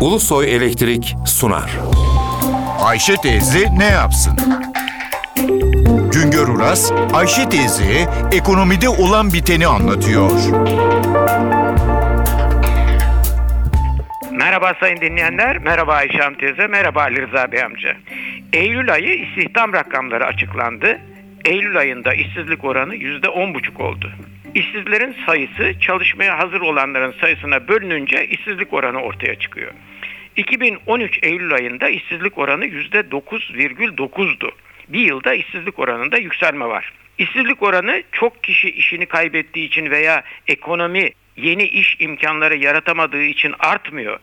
Ulusoy Elektrik sunar. Ayşe Teyze ne yapsın? Güngör Uras, Ayşe Teyze'ye ekonomide olan biteni anlatıyor. Merhaba sayın dinleyenler, merhaba Ayşe Hanım teyze, merhaba Ali Rıza Bey amca. Eylül ayı istihdam rakamları açıklandı. Eylül ayında işsizlik oranı %10,5 oldu. İşsizlerin sayısı çalışmaya hazır olanların sayısına bölününce işsizlik oranı ortaya çıkıyor. 2013 Eylül ayında işsizlik oranı %9,9'du. Bir yılda işsizlik oranında yükselme var. İşsizlik oranı çok kişi işini kaybettiği için veya ekonomi yeni iş imkanları yaratamadığı için artmıyor.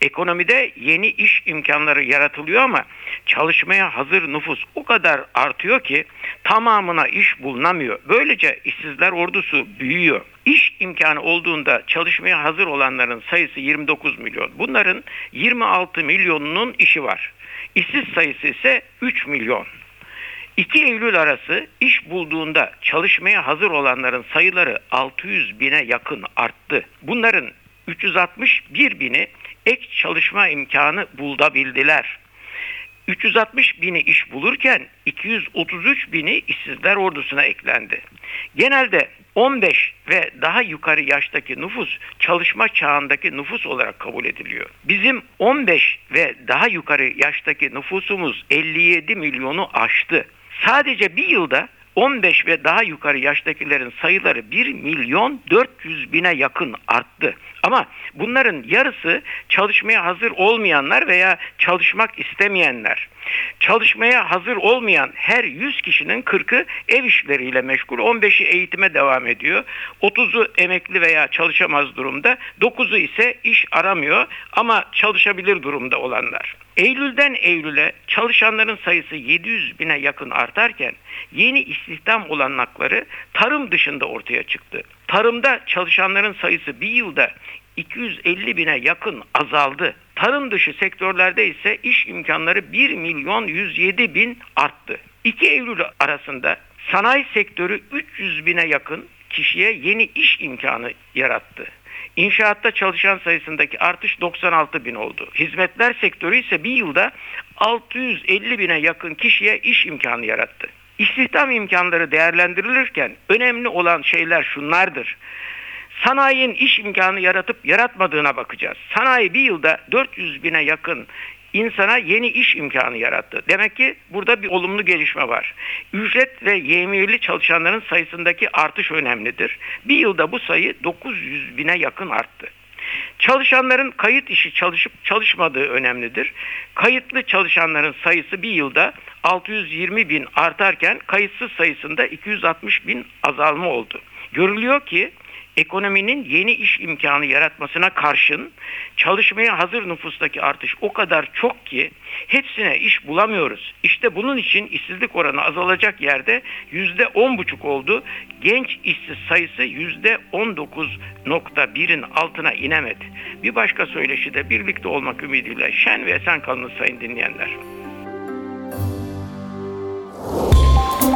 Ekonomide yeni iş imkanları yaratılıyor ama çalışmaya hazır nüfus o kadar artıyor ki tamamına iş bulunamıyor. Böylece işsizler ordusu büyüyor. İş imkanı olduğunda çalışmaya hazır olanların sayısı 29 milyon. Bunların 26 milyonunun işi var. İşsiz sayısı ise 3 milyon. 2 Eylül arası iş bulduğunda çalışmaya hazır olanların sayıları 600 bine yakın arttı. Bunların 361 bini ek çalışma imkanı bulabildiler. 360 bini iş bulurken 233 bini işsizler ordusuna eklendi. Genelde 15 ve daha yukarı yaştaki nüfus çalışma çağındaki nüfus olarak kabul ediliyor. Bizim 15 ve daha yukarı yaştaki nüfusumuz 57 milyonu aştı. Sadece bir yılda 15 ve daha yukarı yaştakilerin sayıları 1.400.000'e yakın arttı. Ama bunların yarısı çalışmaya hazır olmayanlar veya çalışmak istemeyenler. Çalışmaya hazır olmayan her 100 kişinin 40'ı ev işleriyle meşgul, 15'i eğitime devam ediyor, 30'u emekli veya çalışamaz durumda, 9'u ise iş aramıyor ama çalışabilir durumda olanlar. Eylül'den Eylül'e çalışanların sayısı 700 bine yakın artarken yeni istihdam olanakları tarım dışında ortaya çıktı. Tarımda çalışanların sayısı bir yılda 250 bine yakın azaldı. Tarım dışı sektörlerde ise iş imkanları 1.107.000 arttı. 2 Eylül arasında sanayi sektörü 300 bine yakın kişiye yeni iş imkanı yarattı. İnşaatta çalışan sayısındaki artış 96 bin oldu. Hizmetler sektörü ise bir yılda 650 bine yakın kişiye iş imkanı yarattı. İstihdam imkanları değerlendirilirken önemli olan şeyler şunlardır. Sanayinin iş imkanı yaratıp yaratmadığına bakacağız. Sanayi bir yılda 400 bine yakın insana yeni iş imkanı yarattı. Demek ki burada bir olumlu gelişme var. Ücret ve yevmiyeli çalışanların sayısındaki artış önemlidir. Bir yılda bu sayı 900 bine yakın arttı. Çalışanların kayıt işi çalışıp çalışmadığı önemlidir. Kayıtlı çalışanların sayısı bir yılda 620 bin artarken kayıtsız sayısında 260 bin azalma oldu. Görülüyor ki ekonominin yeni iş imkanı yaratmasına karşın çalışmaya hazır nüfustaki artış o kadar çok ki hepsine iş bulamıyoruz. İşte bunun için işsizlik oranı azalacak yerde %10,5 oldu. Genç işsiz sayısı %19,1'in altına inemedi. Bir başka söyleşide birlikte olmak ümidiyle şen ve esen kalın sayın dinleyenler.